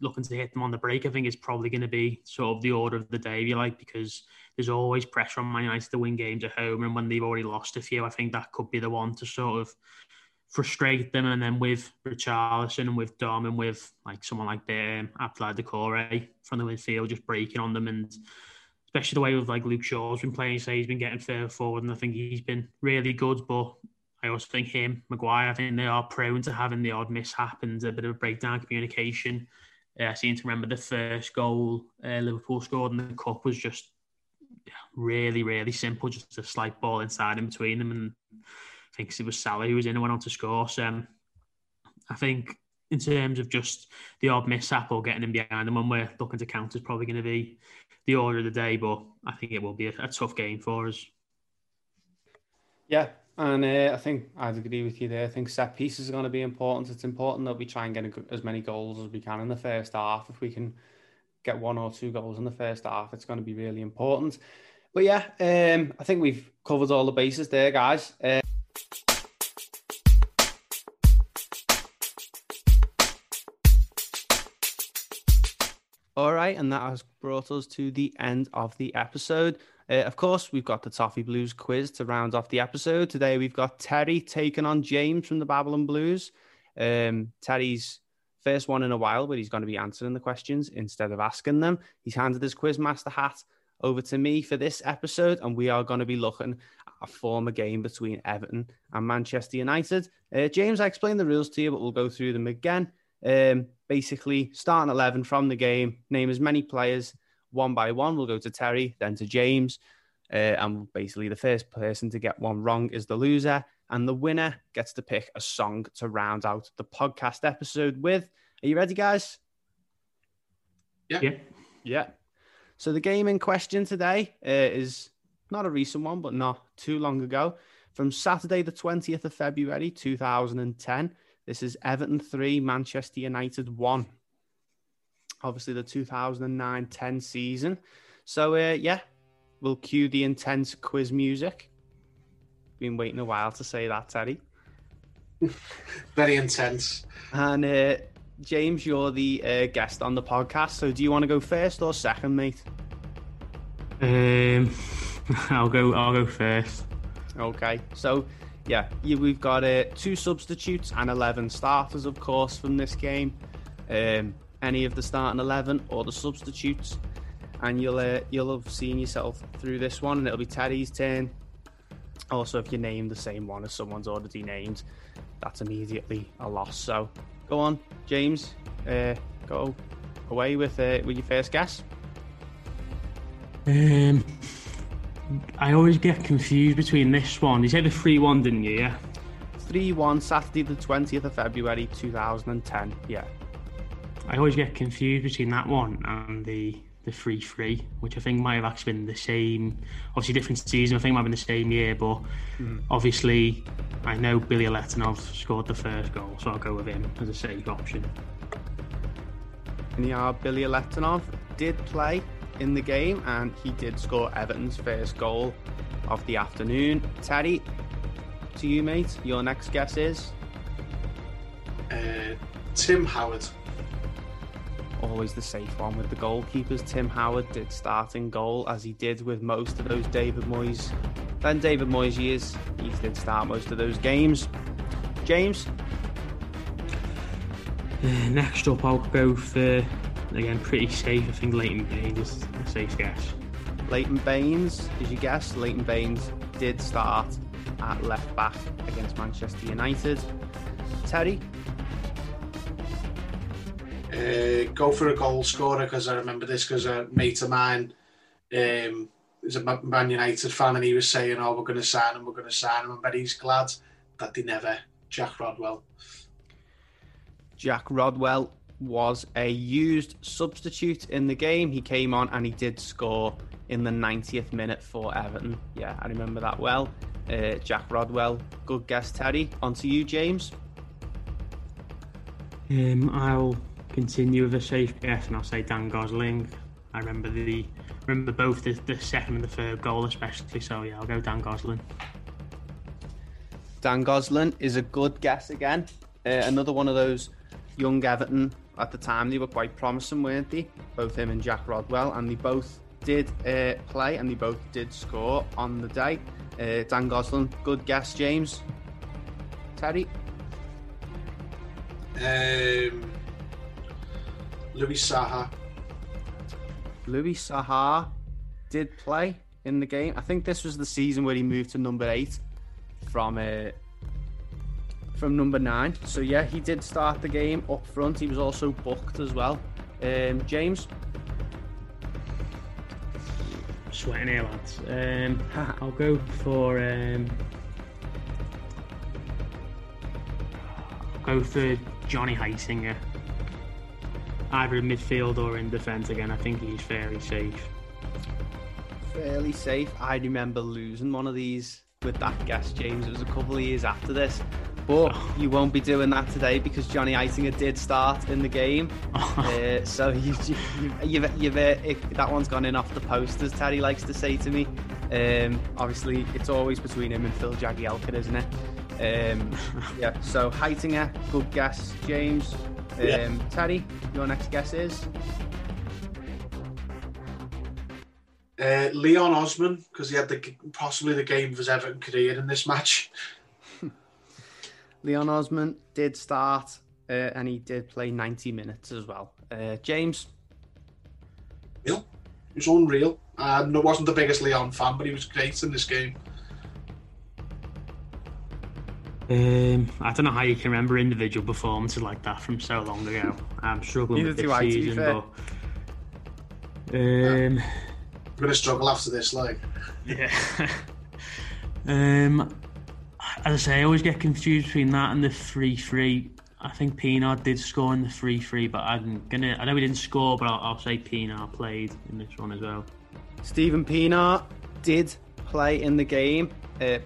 looking to hit them on the break, I think is probably going to be sort of the order of the day, if you like, because there's always pressure on Man United to win games at home, and when they've already lost a few, I think that could be the one to sort of frustrate them. And then with Richarlison and with Dom and with someone like Abdullahi Doucouré from the midfield just breaking on them, and especially the way with Luke Shaw's been playing, say he's been getting further forward, and I think he's been really good, but I also think Maguire, I think they are prone to having the odd mishap and a bit of a breakdown in communication. I seem to remember the first goal Liverpool scored in the cup was just really, really simple, just a slight ball inside in between them, and I think it was Salah who was in and went on to score. So I think in terms of just the odd mishap or getting in behind them when we're looking to counter is probably going to be the order of the day, but I think it will be a tough game for us. Yeah, and I think I'd agree with you there. I think set pieces are going to be important. It's important that we try and get as many goals as we can in the first half. If we can get one or two goals in the first half, it's going to be really important. But yeah, I think we've covered all the bases there, guys. All right, and that has brought us to the end of the episode. Of course, we've got the Toffee Blues quiz to round off the episode. Today, we've got Terry taking on James from the Babylon Blues. Terry's first one in a while, but he's going to be answering the questions instead of asking them. He's handed his quizmaster hat over to me for this episode, and we are going to be looking at a former game between Everton and Manchester United. James, I explained the rules to you, but we'll go through them again. Basically, starting 11 from the game, name as many players one by one. We'll go to Terry, then to James, and basically the first person to get one wrong is the loser, and the winner gets to pick a song to round out the podcast episode with. Are you ready, guys? Yeah. So the game in question today is not a recent one, but not too long ago. From Saturday the 20th of February 2010, this is Everton 3, Manchester United 1. Obviously, the 2009-10 season. So, we'll cue the intense quiz music. Been waiting a while to say that, Teddy. Very intense. And, James, you're the guest on the podcast. So, do you want to go first or second, mate? I'll go first. Okay. So, we've got two substitutes and 11 starters, of course, from this game. Any of the starting 11 or the substitutes, and you'll have seen yourself through this one, and it'll be Terry's turn. Also, if you name the same one as someone's already named, that's immediately a loss. So go on, James, go away with your first guess. I always get confused between this one. You said the 3-1, didn't you? Yeah. 3-1, Saturday the 20th of February 2010. Yeah. I always get confused between that one and the 3-3, which I think might have actually been the same, obviously different season, I think might have been the same year, but obviously I know Billy Letanov scored the first goal, so I'll go with him as a safe option. And Billy Letanov did play in the game, and he did score Everton's first goal of the afternoon. Terry, to you, mate, your next guess is? Tim Howard. Always the safe one with the goalkeepers. Tim Howard did start in goal, as he did with most of those David Moyes years. He did start most of those games. James? Next up, I'll go for, again, pretty safe. I think Leighton Baines is a safe guess. Leighton Baines, as you guessed, Leighton Baines did start at left back against Manchester United. Terry? Go for a goal scorer, because I remember this because a mate of mine is a Man United fan, and he was saying, we're going to sign him, and but he's glad that they never. Jack Rodwell. Jack Rodwell was a used substitute in the game. He came on and he did score in the 90th minute for Everton. Yeah, I remember that well. Jack Rodwell, good guess, Terry. On to you, James. I'll continue with a safe guess, and I'll say Dan Gosling. I remember both the second and the third goal especially, so I'll go Dan Gosling. Dan Gosling is a good guess again. Another one of those young Everton at the time. They were quite promising, weren't they? Both him and Jack Rodwell, and they both did play, and they both did score on the day. Dan Gosling, good guess, James. Terry? Louis Saha. Louis Saha did play in the game. I think this was the season where he moved to number 8 from number 9. So yeah, he did start the game up front. He was also booked as well James? Sweating here, lads. I'll go for... Johnny Heitinger. Either in midfield or in defence again. I think he's fairly safe. Fairly safe. I remember losing one of these with that guess, James. It was a couple of years after this. But you won't be doing that today because Johnny Heitinger did start in the game. So that one's gone in off the post, as Terry likes to say to me. Obviously, it's always between him and Phil Jagielka, isn't it? Yeah, so Heitinger, good guess, James. Terry, your next guess is? Leon Osman, because he had possibly the game of his Everton career in this match. Leon Osman did start and he did play 90 minutes as well. James? It was unreal. I wasn't the biggest Leon fan, but he was great in this game. I don't know how you can remember individual performances like that from so long ago. I'm struggling with this season, but I'm going to struggle after this, like. Yeah. As I say, I always get confused between that and the 3-3. I think Pienaar did score in the 3-3, but I know he didn't score, but I'll say Pienaar played in this one as well. Stephen Pienaar did play in the game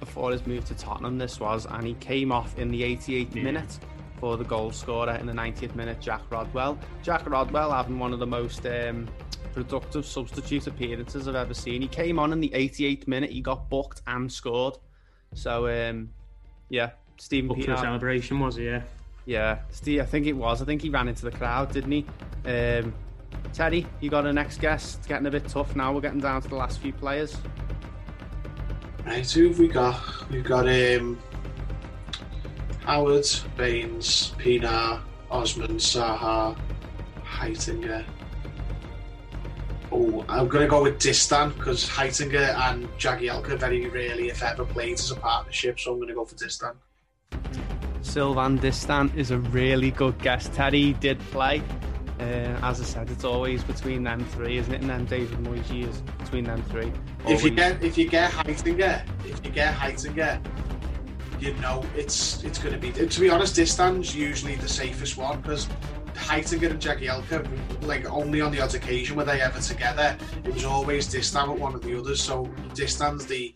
before his move to Tottenham, this was, and he came off in the 88th minute for the goal scorer in the 90th minute, Jack Rodwell. Jack Rodwell having one of the most productive substitute appearances I've ever seen. He came on in the 88th minute, he got booked and scored. So, Stephen Pienaar. Up to the celebration, was it? Yeah. Yeah, Steve, I think it was. I think he ran into the crowd, didn't he? Terry, you got a next guess? It's getting a bit tough now. We're getting down to the last few players. Right, who have we got? We've got Howard, Baines, Pienaar, Osman, Saha, Heitinger. Oh, I'm going to go with Distin because Heitinger and Jagielka very rarely, if ever, played as a partnership, so I'm going to go for Distin. Sylvain Distin is a really good guess. Teddy did play. As I said, it's always between them three, isn't it? And then David Moyes years between them three. Always. If you get Heitinger, you know it's going to be. To be honest, Distan's usually the safest one because Heitinger and Jagielka, like only on the odd occasion were they ever together. It was always Distin with one of the others. So Distan's the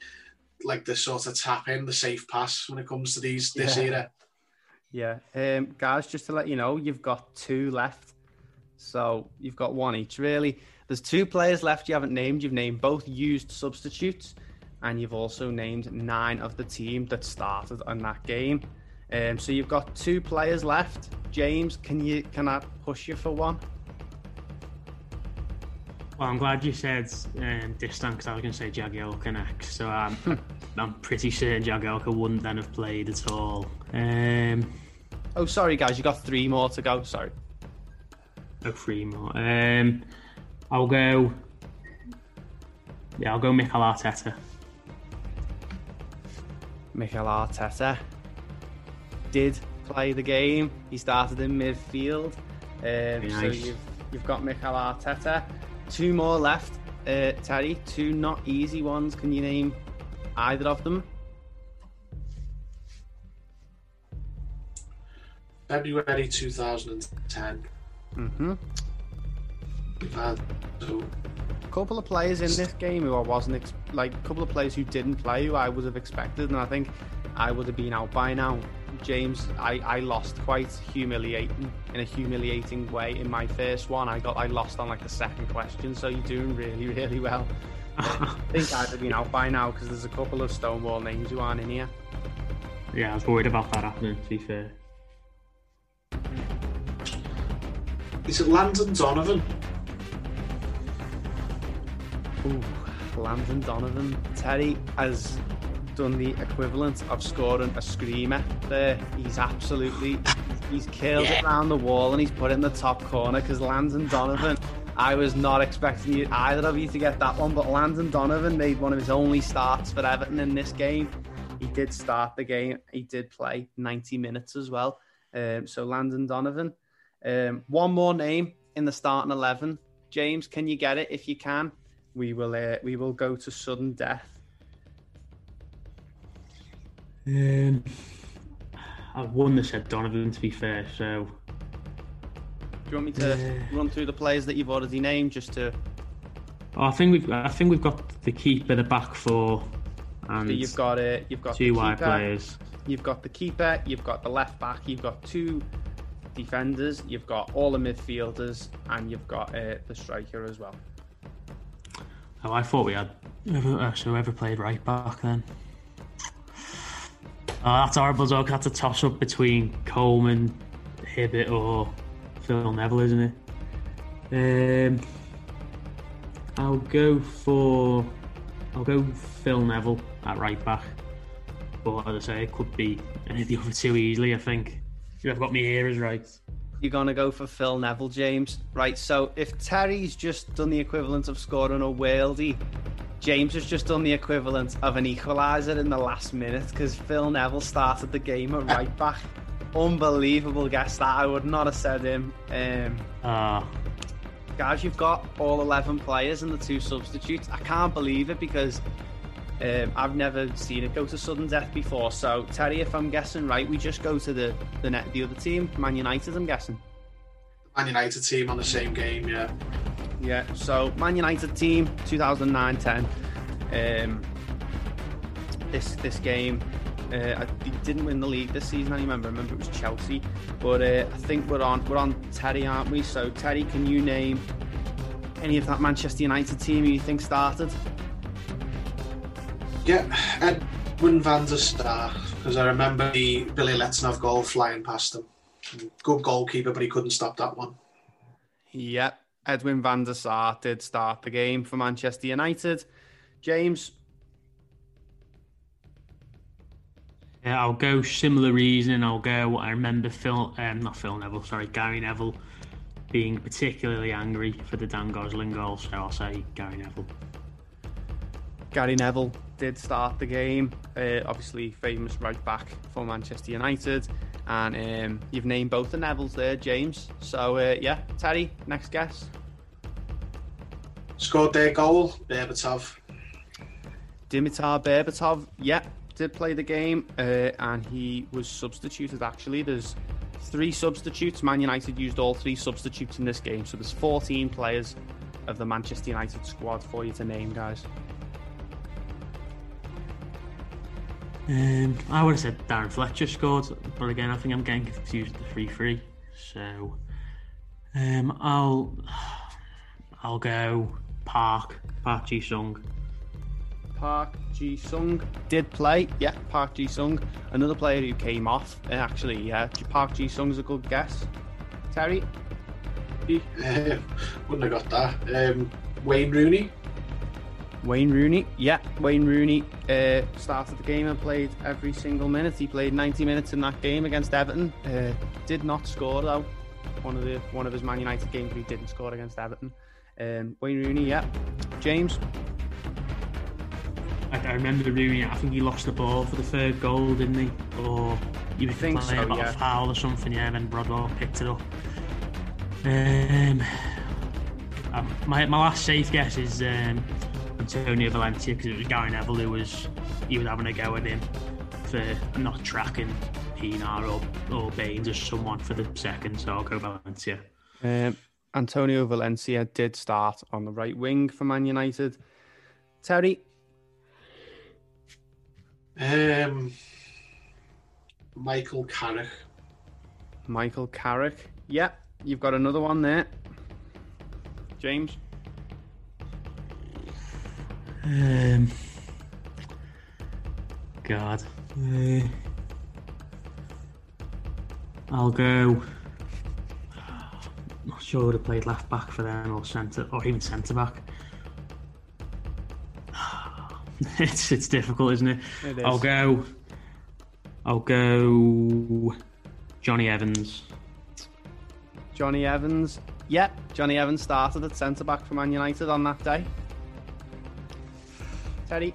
sort of tap in, the safe pass when it comes to this era. Yeah, guys, just to let you know, you've got two left. So you've got one each, really. There's two players left you haven't named. You've named both used substitutes, and you've also named 9 of the team that started on that game. So you've got two players left. James, can I push you for one? Well, I'm glad you said Distin because I was going to say Jagielka next. So I'm pretty certain Jagielka wouldn't then have played at all. Sorry, guys, you got 3 more to go. Sorry. Oh, 3 more. I'll go. Yeah, I'll go Mikel Arteta. Mikel Arteta did play the game. He started in midfield. Nice. So you've got Mikel Arteta. 2 more left. Terry, 2 not easy ones. Can you name either of them? February 2010. Mhm. We've had a couple of pplayers in this game who I wasn't a couple of players who didn't play who I would have expected, and I think I would have been out by now. James, I lost quite humiliating way in my first one. I lost on the second question, so you're doing really, really well. I think I'd have been out by now because there's a couple of Stonewall names who aren't in here. Yeah, I was worried about that happening, to be fair. Is it Landon Donovan? Ooh, Landon Donovan. Terry has done the equivalent of scoring a screamer there. He's absolutely he's curled it round the wall and he's put it in the top corner because Landon Donovan, I was not expecting either of you to get that one, but Landon Donovan made one of his only starts for Everton in this game. He did start the game. He did play 90 minutes as well. So Landon Donovan. One more name in the starting 11. James, can you get it? If you can, we will go to sudden death. I wouldn't have said Donovan, to be fair, so... Do you want me to run through the players that you've already named, just to... Oh, I think we've got the keeper, the back four, and so you've got two wide players. You've got the keeper, you've got the left back, you've got two defenders, you've got all the midfielders, and you've got the striker as well. Oh, I thought we had whoever played right back then. Oh, that's horrible as well. That's a toss up between Coleman, Hibbert, or Phil Neville, isn't it? I'll go Phil Neville at right back. But as I say, it could be any of the other two easily, I think. If I've got my ears right. You're going to go for Phil Neville, James. Right, so if Terry's just done the equivalent of scoring a worldie, James has just done the equivalent of an equaliser in the last minute, because Phil Neville started the game at right back. Unbelievable guess that. I would not have said him. Guys, you've got all 11 players and the two substitutes. I can't believe it, because I've never seen it go to sudden death before. So, Terry, if I'm guessing right, we just go to the other team, Man United, I'm guessing. Man United team on the same game, yeah. Yeah, so Man United team 2009-10. This game, they didn't win the league this season. I remember it was Chelsea, but I think we're on Terry, aren't we? So Terry, can you name any of that Manchester United team you think started? Yeah, Edwin van der Sar, because I remember the Billy Lettenov goal flying past him. Good goalkeeper, but he couldn't stop that one. Yep. Edwin van der Sar did start the game for Manchester United. James? Yeah, I'll go similar reasoning. I remember Gary Neville being particularly angry for the Dan Gosling goal, so I'll say Gary Neville. Gary Neville did start the game. Obviously, famous right back for Manchester United. And you've named both the Nevilles there, James. So, yeah, Terry, next guess. Scored their goal, Berbatov. Dimitar Berbatov, yeah, did play the game. And he was substituted, actually. There's three substitutes. Man United used all three substitutes in this game. So there's 14 players of the Manchester United squad for you to name, guys. I would have said Darren Fletcher scored, but again, I think I'm getting confused with the 3-3. So, I'll go Park Ji-sung. Park Ji-sung did play, yeah. Park Ji-sung, another player who came off. Actually, yeah, Park Ji-sung's a good guess. Terry, wouldn't have got that. Wayne Rooney. Wayne Rooney, yeah. Wayne Rooney started the game and played every single minute. He played 90 minutes in that game against Everton. Did not score though. One of his Man United games he didn't score against Everton. Wayne Rooney, yeah. James, I remember Rooney. I think he lost the ball for the third goal, didn't he? Or you would think so, about a foul or something, yeah. And then Rodwell picked it up. My last safe guess is. Antonio Valencia, because it was Gary Neville he was having a go at him for not tracking Pienaar or Baines or someone for the second, so I'll go Valencia. Antonio Valencia did start on the right wing for Man United. Terry? Michael Carrick. Michael Carrick. Yep, yeah, you've got another one there. James? God. I'll go. Not sure who'd have played left back for them or centre or even centre back. It's difficult, isn't it? It is. I'll go. Johnny Evans. Johnny Evans. Yep, yeah, Johnny Evans started at centre back for Man United on that day. Terry?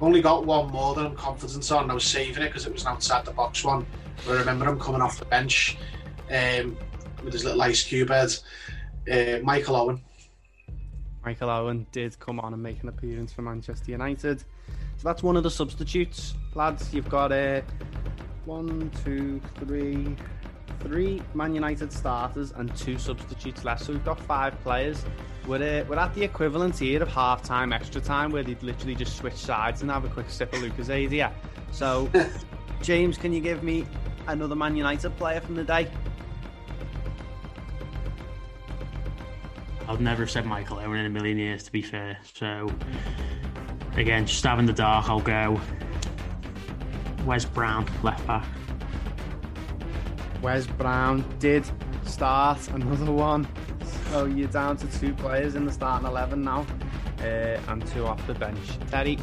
Only got one more that I'm confident on, and I was saving it because it was an outside the box one. But I remember him coming off the bench. with his little ice cube head. Michael Owen did come on and make an appearance for Manchester United. So that's one of the substitutes, lads. You've got three Man United starters and two substitutes left, so we've got five players. We're at the equivalent here of half-time, extra time, where they'd literally just switch sides and have a quick sip of Lucas Adia. So, James, can you give me another Man United player from the day? I've never said Michael Owen in a million years, to be fair. So, again, stab in the dark, I'll go Wes Brown, left-back. Wes Brown did start another one. So you're down to two players in the starting 11 now, and two off the bench. Terry?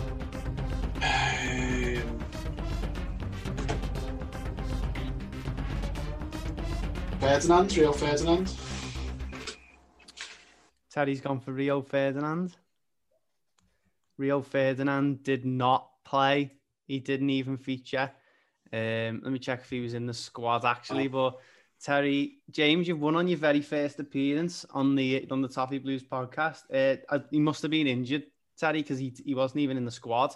Rio Ferdinand. Terry's gone for Rio Ferdinand. Rio Ferdinand did not play. He didn't even feature. Let me check if he was in the squad actually, but Terry, James, you've won on your very first appearance on the Toffee Blues podcast. He must have been injured, Terry, because he wasn't even in the squad.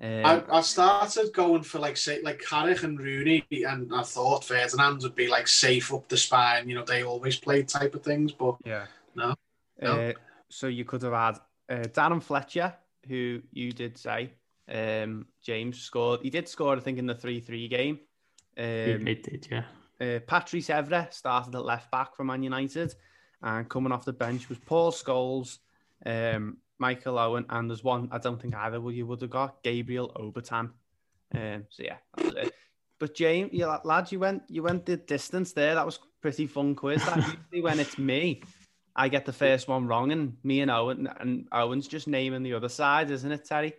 I started going for like Carrick and Rooney, and I thought Ferdinand would be like safe up the spine, you know, they always played type of things, but yeah, no. So you could have had Darren Fletcher, who you did say James scored. He did score, I think, in the 3-3 game. He did, yeah. Patrice Evra started at left back for Man United, and coming off the bench was Paul Scholes, Michael Owen, and there's one I don't think either you would have got, Gabriel Obertan. So yeah, that was it. But James, lad, you went the distance there. That was pretty fun quiz. That usually when it's me, I get the first one wrong, and me and Owen, and Owen's just naming the other side, isn't it, Terry?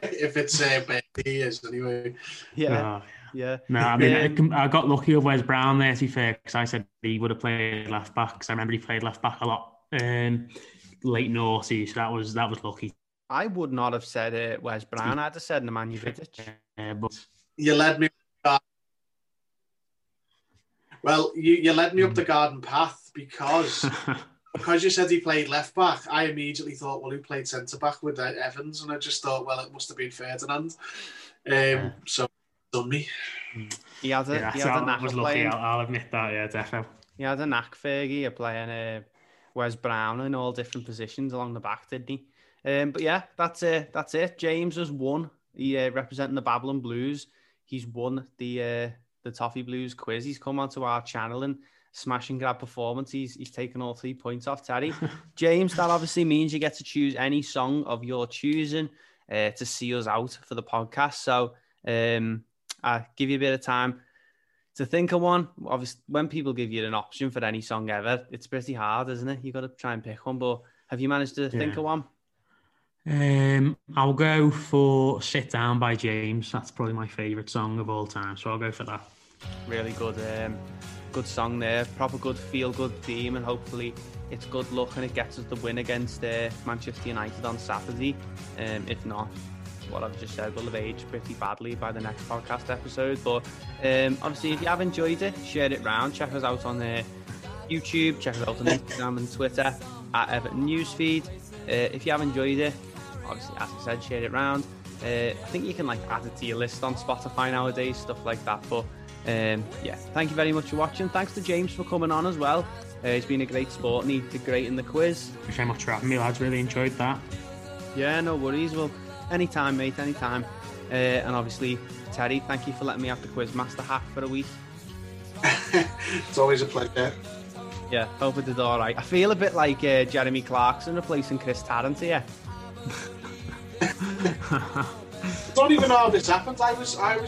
If it's Betty is anyway. Yeah. Yeah. No, I mean, I got lucky with Wes Brown there, to be fair, because I said he would have played left back, because I remember he played left back a lot late noughty, so that was lucky. I would not have said Wes Brown. I'd have said Nemanja Vidic. But you led me. Well, you led me up the garden path because. Because you said he played left back, I immediately thought, well, who played centre back with Evans? And I just thought, well, it must have been Ferdinand. So done me. He had a knack of playing. I'll admit that, yeah, definitely. He had a knack, Fergie, of playing Wes Brown in all different positions along the back, didn't he? But yeah, that's it. James has won. He representing the Babylon Blues. He's won the Toffee Blues quiz. He's come onto our channel and smash and grab performance. He's taken all 3 points off Terry. James, that obviously means you get to choose any song of your choosing to see us out for the podcast. So I'll give you a bit of time to think of one. Obviously, when people give you an option for any song ever, it's pretty hard, isn't it? You've got to try and pick one, but have you managed to think of one? I'll go for Sit Down by James. That's probably my favourite song of all time, so I'll go for that. Really good good song there, proper good feel good theme, and hopefully it's good luck and it gets us the win against Manchester United on Saturday. If not, what I've just said will have aged pretty badly by the next podcast episode, but obviously if you have enjoyed it, share it round. Check us out on YouTube, check us out on Instagram and Twitter at Everton Newsfeed. If you have enjoyed it, obviously as I said, share it round. I think you can add it to your list on Spotify nowadays, stuff like that, but yeah, thank you very much for watching. Thanks to James for coming on as well. He's been a great sport and he did great in the quiz. Thanks very much for having me, lads. Really enjoyed that. Yeah, no worries. Well, anytime, mate, anytime. And obviously, Terry, thank you for letting me have the quiz master hat for a week. It's always a pleasure. Yeah, hope it did all right. I feel a bit like Jeremy Clarkson replacing Chris Tarrant here. I don't even know how this happened. I was a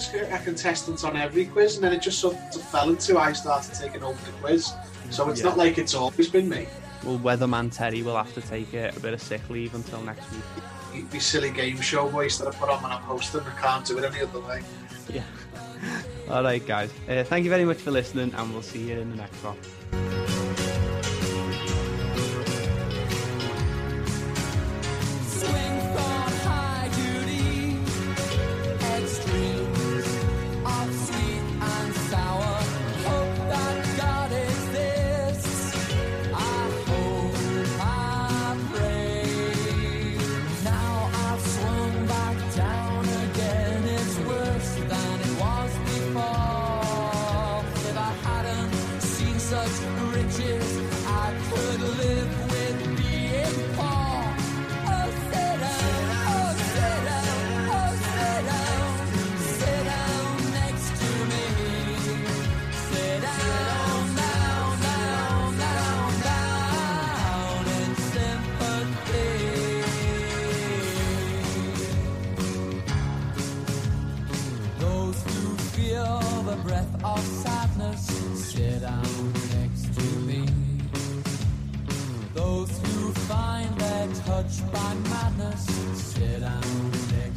contestant on every quiz, and then it just sort of fell into I started taking over the quiz. So it's not like it's always been me. Well, weatherman Terry will have to take a bit of sick leave until next week. The silly game show voice that I put on when I'm hosting, I can't do it any other way. Yeah. All right, guys. Thank you very much for listening, and we'll see you in the next one. Got it. you're the breath of sadness, sit down next to me. Those who find their touch by madness, sit down next to me.